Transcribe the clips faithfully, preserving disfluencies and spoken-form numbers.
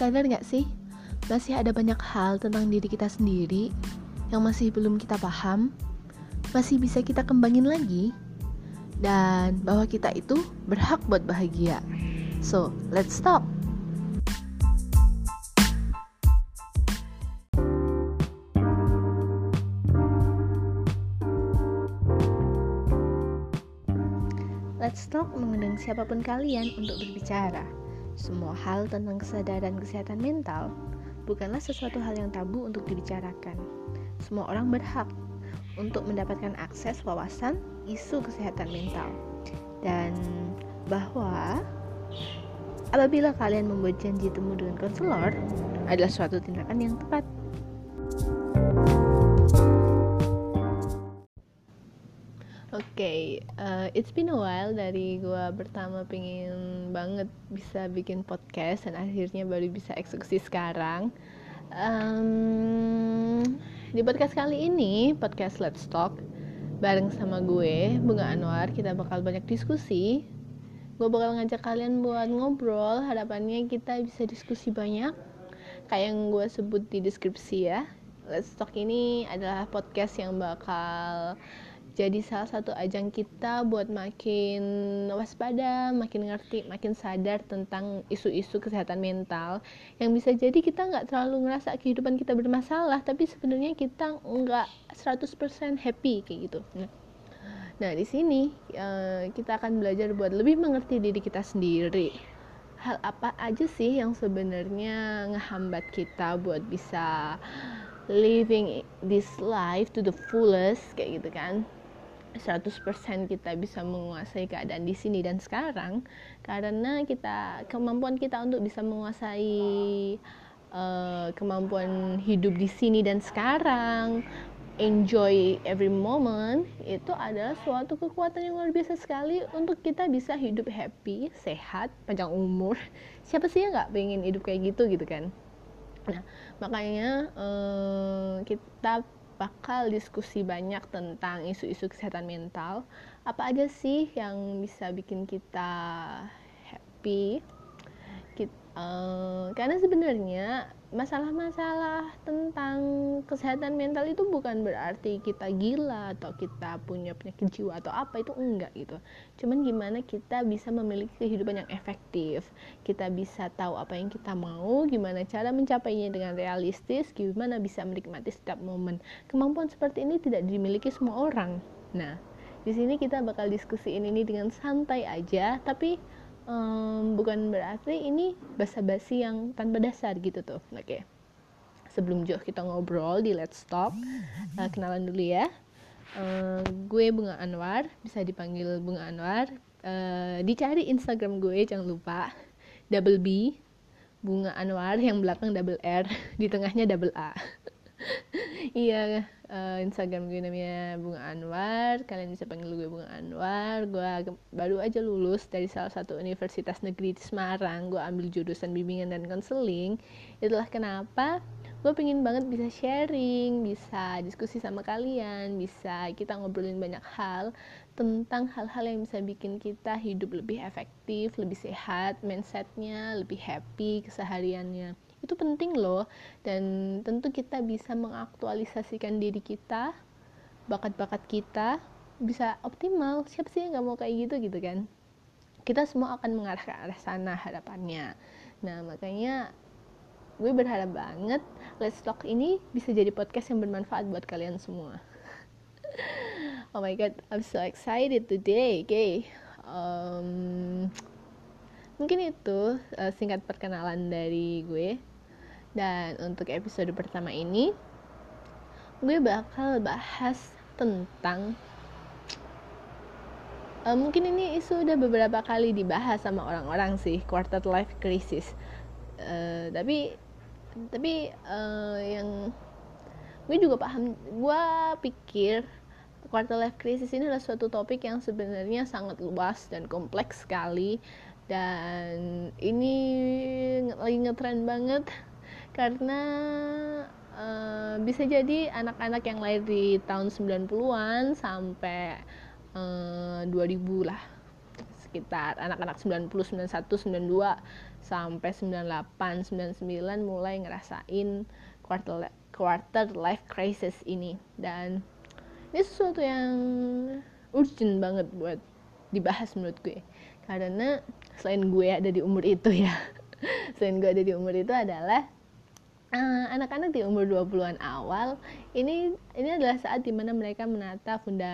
Sadar gak sih, masih ada banyak hal tentang diri kita sendiri yang masih belum kita paham, masih bisa kita kembangin lagi, dan bahwa kita itu berhak buat bahagia. So, let's talk. Let's Talk mengundang siapapun kalian untuk berbicara. Semua hal tentang kesadaran kesehatan mental bukanlah sesuatu hal yang tabu untuk dibicarakan. Semua orang berhak untuk mendapatkan akses wawasan isu kesehatan mental. Dan bahwa apabila kalian membuat janji temu dengan konselor adalah suatu tindakan yang tepat. Oke, okay, uh, it's been a while dari gue pertama pengen banget bisa bikin podcast dan akhirnya baru bisa eksekusi sekarang. Um, di podcast kali ini, podcast Let's Talk, bareng sama gue, Bunga Anwar, kita bakal banyak diskusi. Gue bakal ngajak kalian buat ngobrol, harapannya kita bisa diskusi banyak, kayak yang gue sebut di deskripsi ya. Let's Talk ini adalah podcast yang bakal jadi salah satu ajang kita buat makin waspada, makin ngerti, makin sadar tentang isu-isu kesehatan mental. Yang bisa jadi kita nggak terlalu ngerasa kehidupan kita bermasalah, tapi sebenarnya kita nggak seratus persen happy, kayak gitu. Nah, di sini kita akan belajar buat lebih mengerti diri kita sendiri. Hal apa aja sih yang sebenarnya ngehambat kita buat bisa living this life to the fullest, kayak gitu kan. seratus persen kita bisa menguasai keadaan di sini dan sekarang karena kita kemampuan kita untuk bisa menguasai uh, kemampuan hidup di sini dan sekarang, enjoy every moment, itu adalah suatu kekuatan yang luar biasa sekali untuk kita bisa hidup happy, sehat, panjang umur. Siapa sih yang nggak pengen hidup kayak gitu gitu kan? Nah, makanya eh, kita bakal diskusi banyak tentang isu-isu kesehatan mental. Apa aja sih yang bisa bikin kita happy? Kita, eh, karena sebenarnya masalah-masalah tentang kesehatan mental itu bukan berarti kita gila atau kita punya penyakit jiwa atau apa, itu enggak gitu. Cuman gimana kita bisa memiliki kehidupan yang efektif, kita bisa tahu apa yang kita mau, gimana cara mencapainya dengan realistis, gimana bisa menikmati setiap momen. Kemampuan seperti ini tidak dimiliki semua orang. Nah, di sini kita bakal diskusiin ini dengan santai aja, tapi Um, bukan berarti ini basa-basi yang tanpa dasar gitu tuh. Oke, okay. Sebelum jauh kita ngobrol di Let's Talk, uh, kenalan dulu ya. uh, Gue Bunga Anwar, bisa dipanggil Bunga Anwar. uh, Dicari Instagram gue, jangan lupa, double B Bunga Anwar, yang belakang double R, di tengahnya double A. Iya, uh, Instagram gue namanya Bunga Anwar. Kalian bisa panggil gue Bunga Anwar. Gue baru aja lulus dari salah satu universitas negeri di Semarang. Gue ambil jurusan bimbingan dan konseling. Itulah kenapa gue pengen banget bisa sharing, bisa diskusi sama kalian, bisa kita ngobrolin banyak hal tentang hal-hal yang bisa bikin kita hidup lebih efektif, lebih sehat, mindsetnya, lebih happy, kesehariannya. Itu penting loh, dan tentu kita bisa mengaktualisasikan diri kita, bakat-bakat kita bisa optimal. Siapa sih yang gak mau kayak gitu gitu kan? Kita semua akan mengarah ke arah sana harapannya. Nah, makanya gue berharap banget Let's Talk ini bisa jadi podcast yang bermanfaat buat kalian semua. Oh my god, I'm so excited today. Okay, um, mungkin itu uh, singkat perkenalan dari gue. Dan untuk episode pertama ini, gue bakal bahas tentang uh, mungkin ini isu udah beberapa kali dibahas sama orang-orang sih, Quarterlife Crisis. Uh, tapi tapi uh, yang gue juga paham, gue pikir Quarterlife Crisis ini adalah suatu topik yang sebenarnya sangat luas dan kompleks sekali. Dan ini lagi ngetren banget karena uh, bisa jadi anak-anak yang lahir di tahun sembilan puluhan sampai uh, dua ribu lah, sekitar anak-anak sembilan puluh, sembilan puluh satu, sembilan puluh dua sampai sembilan puluh delapan, sembilan puluh sembilan mulai ngerasain quarter quarterlife crisis ini, dan ini sesuatu yang urgent banget buat dibahas menurut gue, karena selain gue ada di umur itu ya selain gue ada di umur itu adalah uh, anak-anak di umur dua puluhan awal ini ini adalah saat dimana mereka menata funda,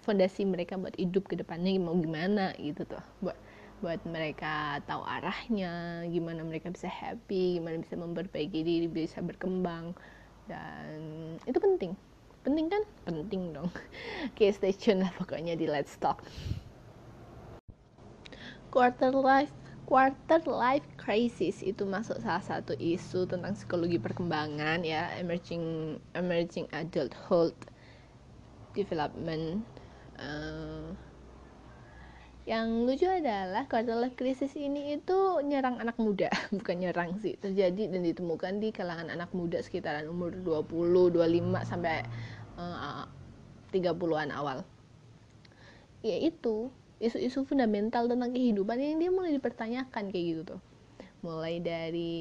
fondasi mereka buat hidup ke depannya mau gimana gitu tuh, buat buat mereka tahu arahnya, gimana mereka bisa happy, gimana bisa memperbaiki diri, bisa berkembang, dan itu penting penting kan? Penting dong. Oke, okay, stay tune lah pokoknya di Let's Talk. Quarterlife Quarterlife Crisis itu masuk salah satu isu tentang psikologi perkembangan ya, emerging emerging adulthood development. Uh, yang lucu adalah quarterlife crisis ini itu nyerang anak muda, bukan nyerang sih, terjadi dan ditemukan di kalangan anak muda sekitaran umur dua puluh, dua puluh lima sampai uh, tiga puluhan awal. Yaitu isu-isu fundamental tentang kehidupan yang dia mulai dipertanyakan kayak gitu tuh, mulai dari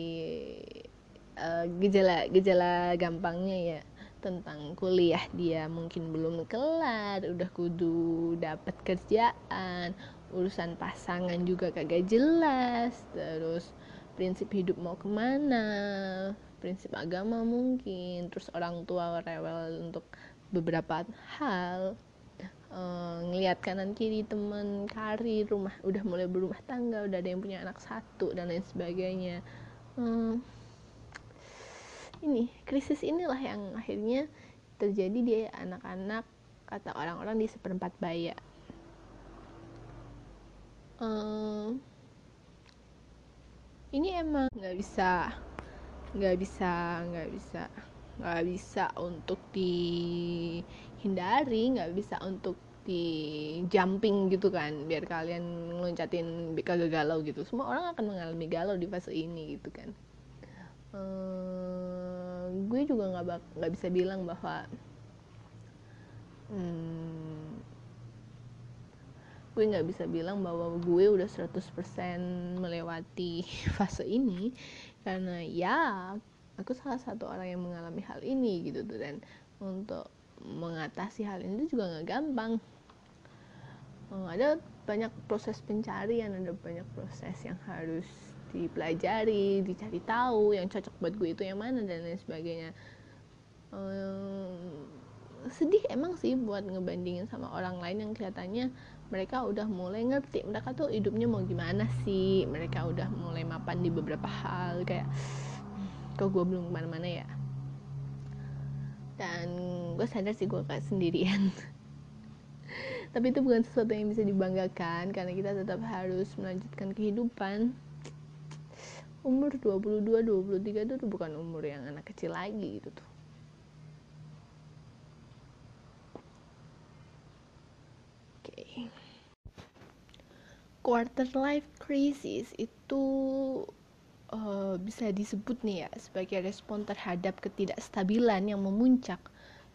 uh, gejala-gejala gampangnya ya, tentang kuliah dia mungkin belum kelar, udah kudu dapat kerjaan, urusan pasangan juga kagak jelas, terus prinsip hidup mau kemana, prinsip agama mungkin, terus orang tua rewel untuk beberapa hal. Uh, ngelihat kanan kiri temen, karir, rumah, udah mulai berumah tangga, udah ada yang punya anak satu dan lain sebagainya. uh, ini krisis inilah yang akhirnya terjadi di anak-anak, kata orang-orang, di seperempat baya. uh, ini emang nggak bisa nggak bisa nggak bisa nggak bisa untuk dihindari, nggak bisa untuk di jumping gitu kan, biar kalian ngeloncatin kagak galau gitu. Semua orang akan mengalami galau di fase ini gitu kan. Ehm, gue juga nggak bak- nggak bisa bilang bahwa hmm, gue nggak bisa bilang bahwa gue udah seratus persen melewati fase ini, karena ya aku salah satu orang yang mengalami hal ini gitu tuh, dan untuk mengatasi hal ini itu juga nggak gampang. Ada banyak proses pencarian, ada banyak proses yang harus dipelajari, dicari tahu yang cocok buat gue itu yang mana dan lain sebagainya. Ehm, sedih emang sih buat ngebandingin sama orang lain yang kelihatannya mereka udah mulai ngerti mereka tuh hidupnya mau gimana sih, mereka udah mulai mapan di beberapa hal, kayak kok gue belum kemana-mana ya. Dan gue sadar sih gue kayak sendirian, tapi itu bukan sesuatu yang bisa dibanggakan, karena kita tetap harus melanjutkan kehidupan. Umur dua puluh dua, dua puluh tiga itu bukan umur yang anak kecil lagi gitu tuh. Oke, okay. Quarterlife crisis itu Uh, bisa disebut nih ya sebagai respon terhadap ketidakstabilan yang memuncak,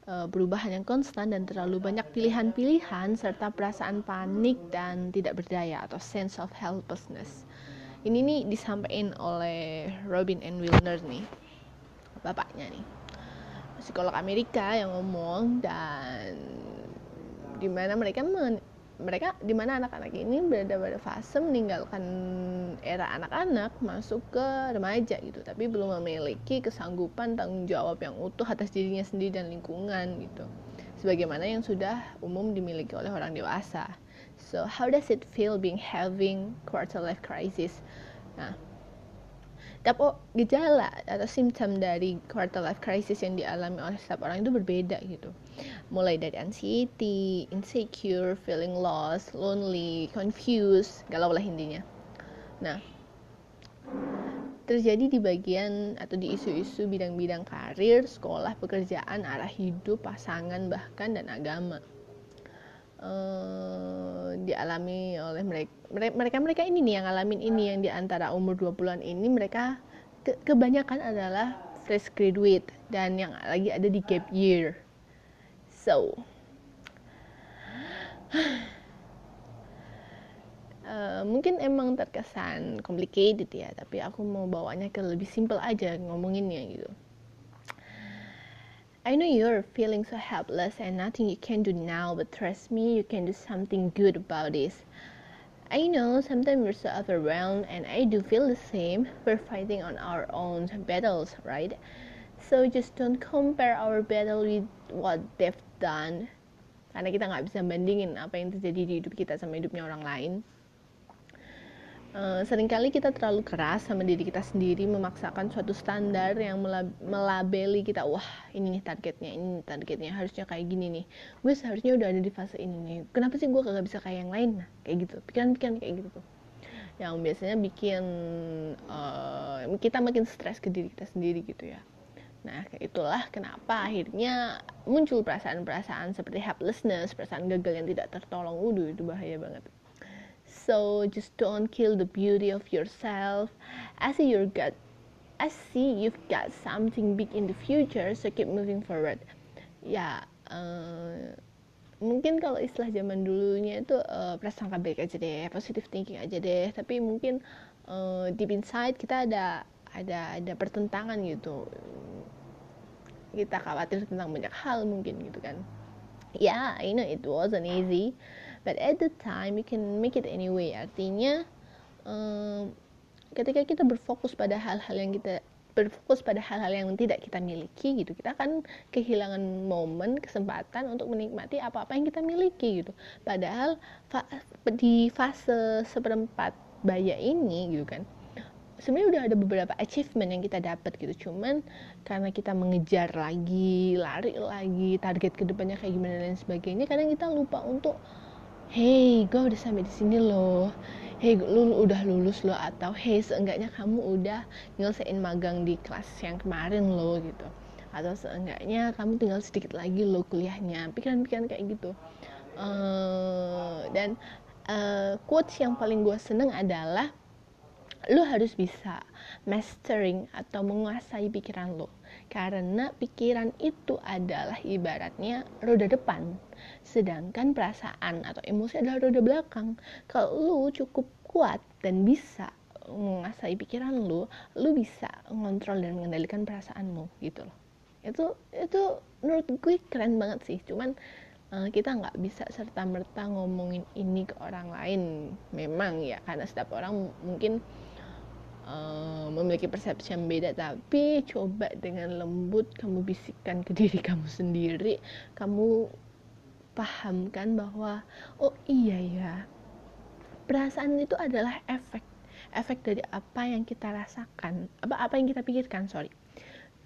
uh, perubahan yang konstan dan terlalu banyak pilihan-pilihan, serta perasaan panik dan tidak berdaya atau sense of helplessness. Ini nih disampaikan oleh Robin and Wilder nih, bapaknya nih, psikolog Amerika yang ngomong, dan dimana mereka men- mereka di mana anak-anak ini berada pada fase meninggalkan era anak-anak masuk ke remaja gitu, tapi belum memiliki kesanggupan tanggung jawab yang utuh atas dirinya sendiri dan lingkungan gitu, sebagaimana yang sudah umum dimiliki oleh orang dewasa. So how does it feel being having quarterlife crisis? Nah, setiap gejala atau simptom dari quarterlife crisis yang dialami oleh setiap orang itu berbeda gitu. Mulai dari anxiety, insecure, feeling lost, lonely, confused, galau lah intinya. Nah, terjadi di bagian atau di isu-isu bidang-bidang karir, sekolah, pekerjaan, arah hidup, pasangan, bahkan dan agama. Uh, dialami oleh mereka, mereka mereka ini nih yang ngalamin ini, yang di antara umur dua puluhan ini mereka ke, kebanyakan adalah fresh graduate dan yang lagi ada di gap year. So, uh, uh, mungkin emang terkesan complicated ya, tapi aku mau bawanya ke lebih simple aja ngomonginnya gitu. I know you're feeling so helpless and nothing you can do now, but trust me, you can do something good about this. I know sometimes we're so overwhelmed, and I do feel the same. We're fighting on our own battles, right? So just don't compare our battle with what they've done. Karena kita nggak bisa bandingin apa yang terjadi di hidup kita sama hidupnya orang lain. Uh, seringkali kita terlalu keras sama diri kita sendiri, memaksakan suatu standar yang melab- melabeli kita. Wah, ini nih targetnya, ini nih targetnya, harusnya kayak gini nih, gue seharusnya udah ada di fase ini nih, kenapa sih gue kagak bisa kayak yang lain? Nah, kayak gitu, pikiran-pikiran kayak gitu tuh yang biasanya bikin uh, kita makin stres ke diri kita sendiri gitu ya. Nah, itulah kenapa akhirnya muncul perasaan-perasaan seperti helplessness, perasaan gagal yang tidak tertolong. Waduh, itu bahaya banget. So just don't kill the beauty of yourself. I see you've got, I see you've got something big in the future. So keep moving forward. Ya, uh, mungkin kalau istilah zaman dulunya itu uh, prasangka baik aja deh, positive thinking aja deh. Tapi mungkin uh, deep inside kita ada ada ada pertentangan gitu. Kita khawatir tentang banyak hal mungkin gitu kan. Yeah, I know it wasn't easy. But at the time, you can make it anyway. Artinya, um, ketika kita berfokus pada hal-hal yang kita berfokus pada hal-hal yang tidak kita miliki gitu, kita akan kehilangan momen, kesempatan untuk menikmati apa-apa yang kita miliki gitu. Padahal fa- di fase seperempat baya ini gitu kan, sebenarnya udah ada beberapa achievement yang kita dapat gitu, cuman karena kita mengejar lagi, lari lagi, target kedepannya kayak gimana dan sebagainya, kadang kita lupa untuk hey, gue udah sampai di sini loh. Hey, lu udah lulus loh, atau hey, seenggaknya kamu udah nyelesain magang di kelas yang kemarin loh gitu. Atau seenggaknya kamu tinggal sedikit lagi loh kuliahnya. Pikiran-pikiran kayak gitu. Uh, dan uh, quotes yang paling gue seneng adalah lu harus bisa mastering atau menguasai pikiran lu, karena pikiran itu adalah ibaratnya roda depan, sedangkan perasaan atau emosi adalah roda belakang. Kalau lu cukup kuat dan bisa menguasai pikiran lu, lu bisa mengontrol dan mengendalikan perasaanmu gitu loh. Itu itu menurut gue keren banget sih. Cuman kita nggak bisa serta-merta ngomongin ini ke orang lain memang ya, karena setiap orang mungkin uh, memiliki persepsi yang beda. Tapi coba dengan lembut kamu bisikkan ke diri kamu sendiri, kamu pahamkan bahwa oh iya ya, perasaan itu adalah efek efek dari apa yang kita rasakan, apa apa yang kita pikirkan, sorry.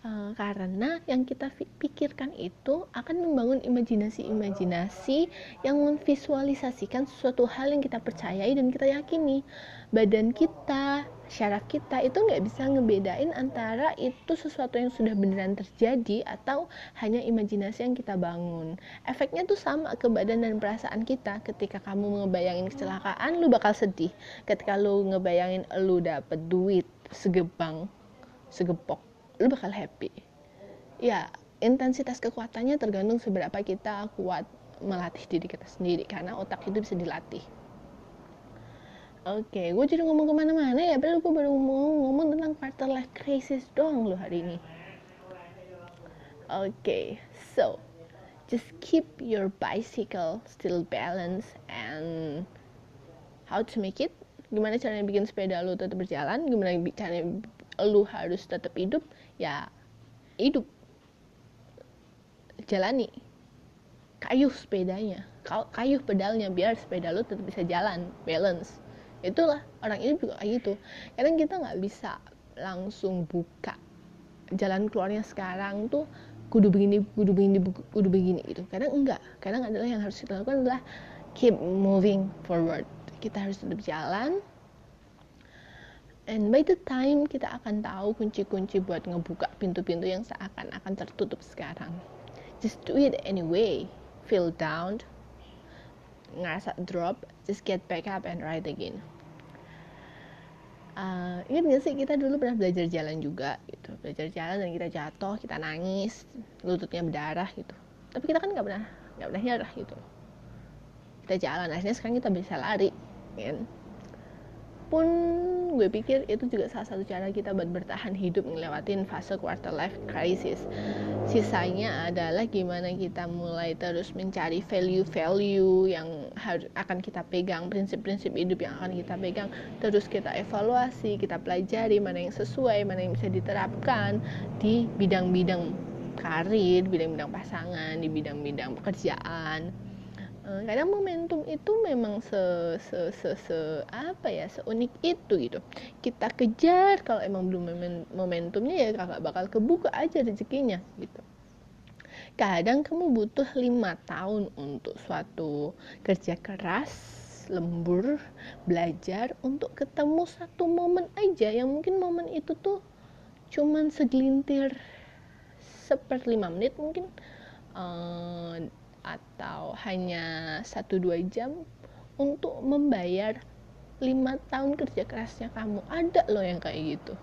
Uh, karena yang kita pikirkan itu akan membangun imajinasi-imajinasi yang memvisualisasikan sesuatu hal yang kita percayai dan kita yakini. Badan kita, syaraf kita itu nggak bisa ngebedain antara itu sesuatu yang sudah beneran terjadi atau hanya imajinasi yang kita bangun. Efeknya tuh sama ke badan dan perasaan kita. Ketika kamu ngebayangin kecelakaan, lu bakal sedih. Ketika lu ngebayangin lu dapet duit segebang, segepok, lu bakal happy. Ya, intensitas kekuatannya tergantung seberapa kita kuat melatih diri kita sendiri, karena otak itu bisa dilatih. Oke, okay, gue jadi ngomong kemana-mana ya, padahal gue baru mau ngomong tentang quarterlife crisis doang lo hari ini. Oke, okay, so just keep your bicycle still balanced and how to make it. Gimana caranya bikin sepeda lu tetap berjalan, gimana caranya lu harus tetap hidup, ya hidup, jalani, kayuh sepedanya, kayuh pedalnya biar sepeda lu tetap bisa jalan, balance. Itulah orang ini juga kayak gitu. Kadang kita nggak bisa langsung buka jalan keluarnya sekarang tuh kudu begini, kudu begini, kudu begini gitu. Kadang enggak, kadang adalah yang harus kita lakukan adalah keep moving forward. Kita harus tetap jalan. And by the time, kita akan tahu kunci-kunci buat ngebuka pintu-pintu yang seakan-akan tertutup sekarang. Just do it anyway. Feel down, ngerasa drop, just get back up and ride again. Uh, ingat gak sih, kita dulu pernah belajar jalan juga gitu. Belajar jalan dan kita jatuh, kita nangis, lututnya berdarah gitu. Tapi kita kan gak pernah, gak pernah nyerah gitu. Kita jalan, akhirnya sekarang kita bisa lari, kan? pun gue pikir itu juga salah satu cara kita buat bertahan hidup ngelewatin fase quarter life crisis. Sisanya adalah gimana kita mulai terus mencari value-value yang harus akan kita pegang, prinsip-prinsip hidup yang akan kita pegang, terus kita evaluasi, kita pelajari mana yang sesuai, mana yang bisa diterapkan di bidang-bidang karir, bidang-bidang pasangan, di bidang-bidang pekerjaan. Kadang momentum itu memang se, se, se, se apa ya seunik itu gitu, kita kejar. Kalau emang belum momentumnya ya kakak bakal kebuka aja rezekinya gitu. Kadang kamu butuh lima tahun untuk suatu kerja keras, lembur, belajar untuk ketemu satu momen aja yang mungkin momen itu tuh cuman segelintir seperlima menit mungkin, uh, atau hanya satu sampai dua jam untuk membayar lima tahun kerja kerasnya kamu. Ada loh yang kayak gitu.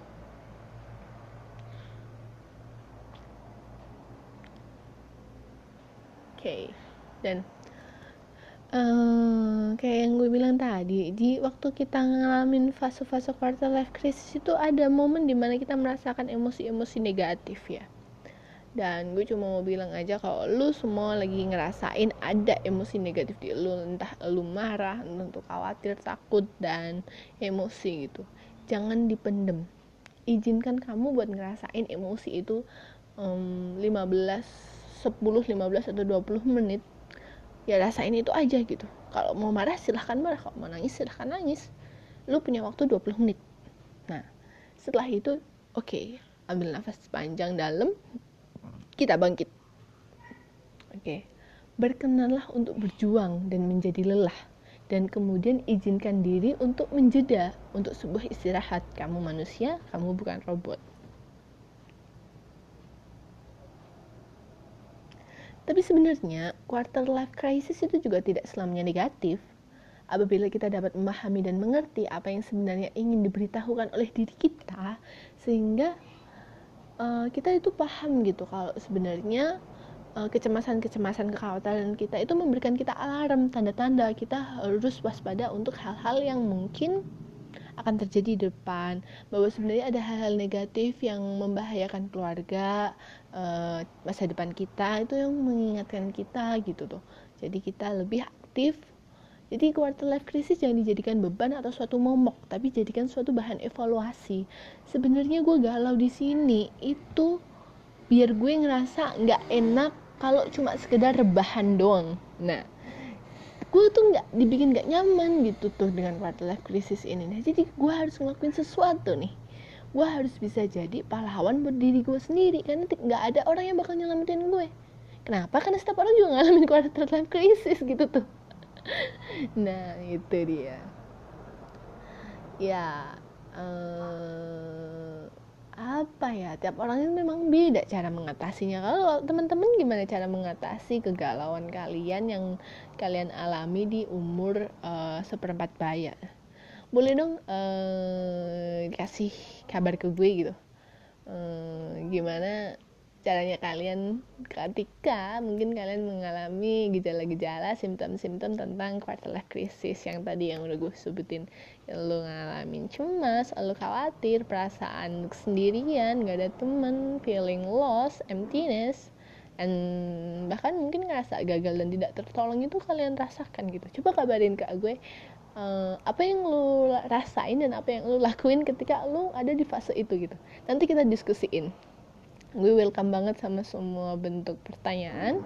Oke, okay. Dan uh, kayak yang gue bilang tadi, di waktu kita ngalamin fase-fase quarter life crisis itu ada momen dimana kita merasakan emosi-emosi negatif ya. Dan gue cuma mau bilang aja kalau lu semua lagi ngerasain ada emosi negatif di lu, entah lu marah, entah khawatir, takut, dan emosi gitu. Jangan dipendem. Izinkan kamu buat ngerasain emosi itu um, lima belas, sepuluh, lima belas, atau dua puluh menit. Ya rasain itu aja gitu. Kalau mau marah silahkan marah, kalau mau nangis silahkan nangis. Lu punya waktu dua puluh menit. Nah, setelah itu oke, okay, ambil nafas panjang dalam. Kita bangkit. Oke. Okay. Berkenanlah untuk berjuang dan menjadi lelah, dan kemudian izinkan diri untuk menjeda untuk sebuah istirahat. Kamu manusia, kamu bukan robot. Tapi sebenarnya quarter life crisis itu juga tidak selamanya negatif. Apabila kita dapat memahami dan mengerti apa yang sebenarnya ingin diberitahukan oleh diri kita, sehingga Uh, kita itu paham gitu kalau sebenarnya uh, kecemasan-kecemasan, kekhawatiran kita itu memberikan kita alarm, tanda-tanda kita harus waspada untuk hal-hal yang mungkin akan terjadi di depan, bahwa sebenarnya ada hal-hal negatif yang membahayakan keluarga, uh, masa depan kita, itu yang mengingatkan kita gitu tuh. Jadi kita lebih aktif. Jadi quarter life crisis jangan dijadikan beban atau suatu momok, tapi jadikan suatu bahan evaluasi. Sebenarnya gue galau di sini itu biar gue ngerasa nggak enak kalau cuma sekedar rebahan doang. Nah, gue tuh nggak dibikin nggak nyaman gitu tuh dengan quarter life crisis ini. Nah, jadi gue harus ngelakuin sesuatu nih. Gue harus bisa jadi pahlawan buat diri gue sendiri, karena nggak ada orang yang bakal nyelamatin gue. Kenapa? Karena setiap orang juga ngalamin quarter life crisis gitu tuh. Nah itu dia ya, eh, apa ya, tiap orang itu memang beda cara mengatasinya. Kalau teman-teman gimana cara mengatasi kegalauan kalian yang kalian alami di umur eh, seperempat baya? Boleh dong eh, kasih kabar ke gue gitu, eh, gimana caranya kalian ketika mungkin kalian mengalami gejala-gejala, simptom-simptom tentang quarter life crisis yang tadi yang udah gue sebutin. Lo ngalamin cemas, lo khawatir, perasaan sendirian, gak ada teman, feeling lost, emptiness, dan bahkan mungkin ngerasa gagal dan tidak tertolong, itu kalian rasakan gitu. Coba kabarin ke gue Uh, apa yang lu rasain dan apa yang lu lakuin ketika lu ada di fase itu gitu. Nanti kita diskusiin. Gue welcome banget sama semua bentuk pertanyaan.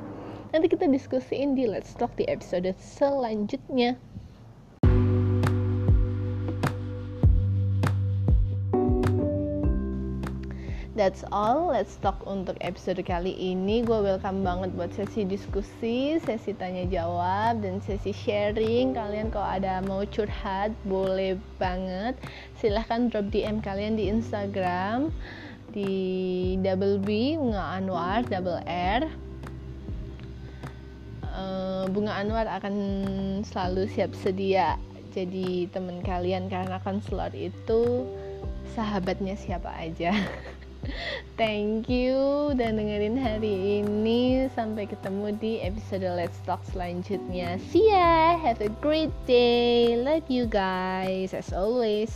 Nanti kita diskusiin di Let's Talk di episode selanjutnya. That's all, Let's Talk untuk episode kali ini. Gue welcome banget buat sesi diskusi, sesi tanya jawab, dan sesi sharing. Kalian kalau ada mau curhat, boleh banget. Silahkan drop D M kalian di Instagram, di double B Bunga Anwar, double R. uh, Bunga Anwar akan selalu siap sedia jadi teman kalian, karena konselor itu sahabatnya siapa aja. Thank you udah dengerin hari ini. Sampai ketemu di episode Let's Talk selanjutnya. See ya, have a great day. Love you guys as always.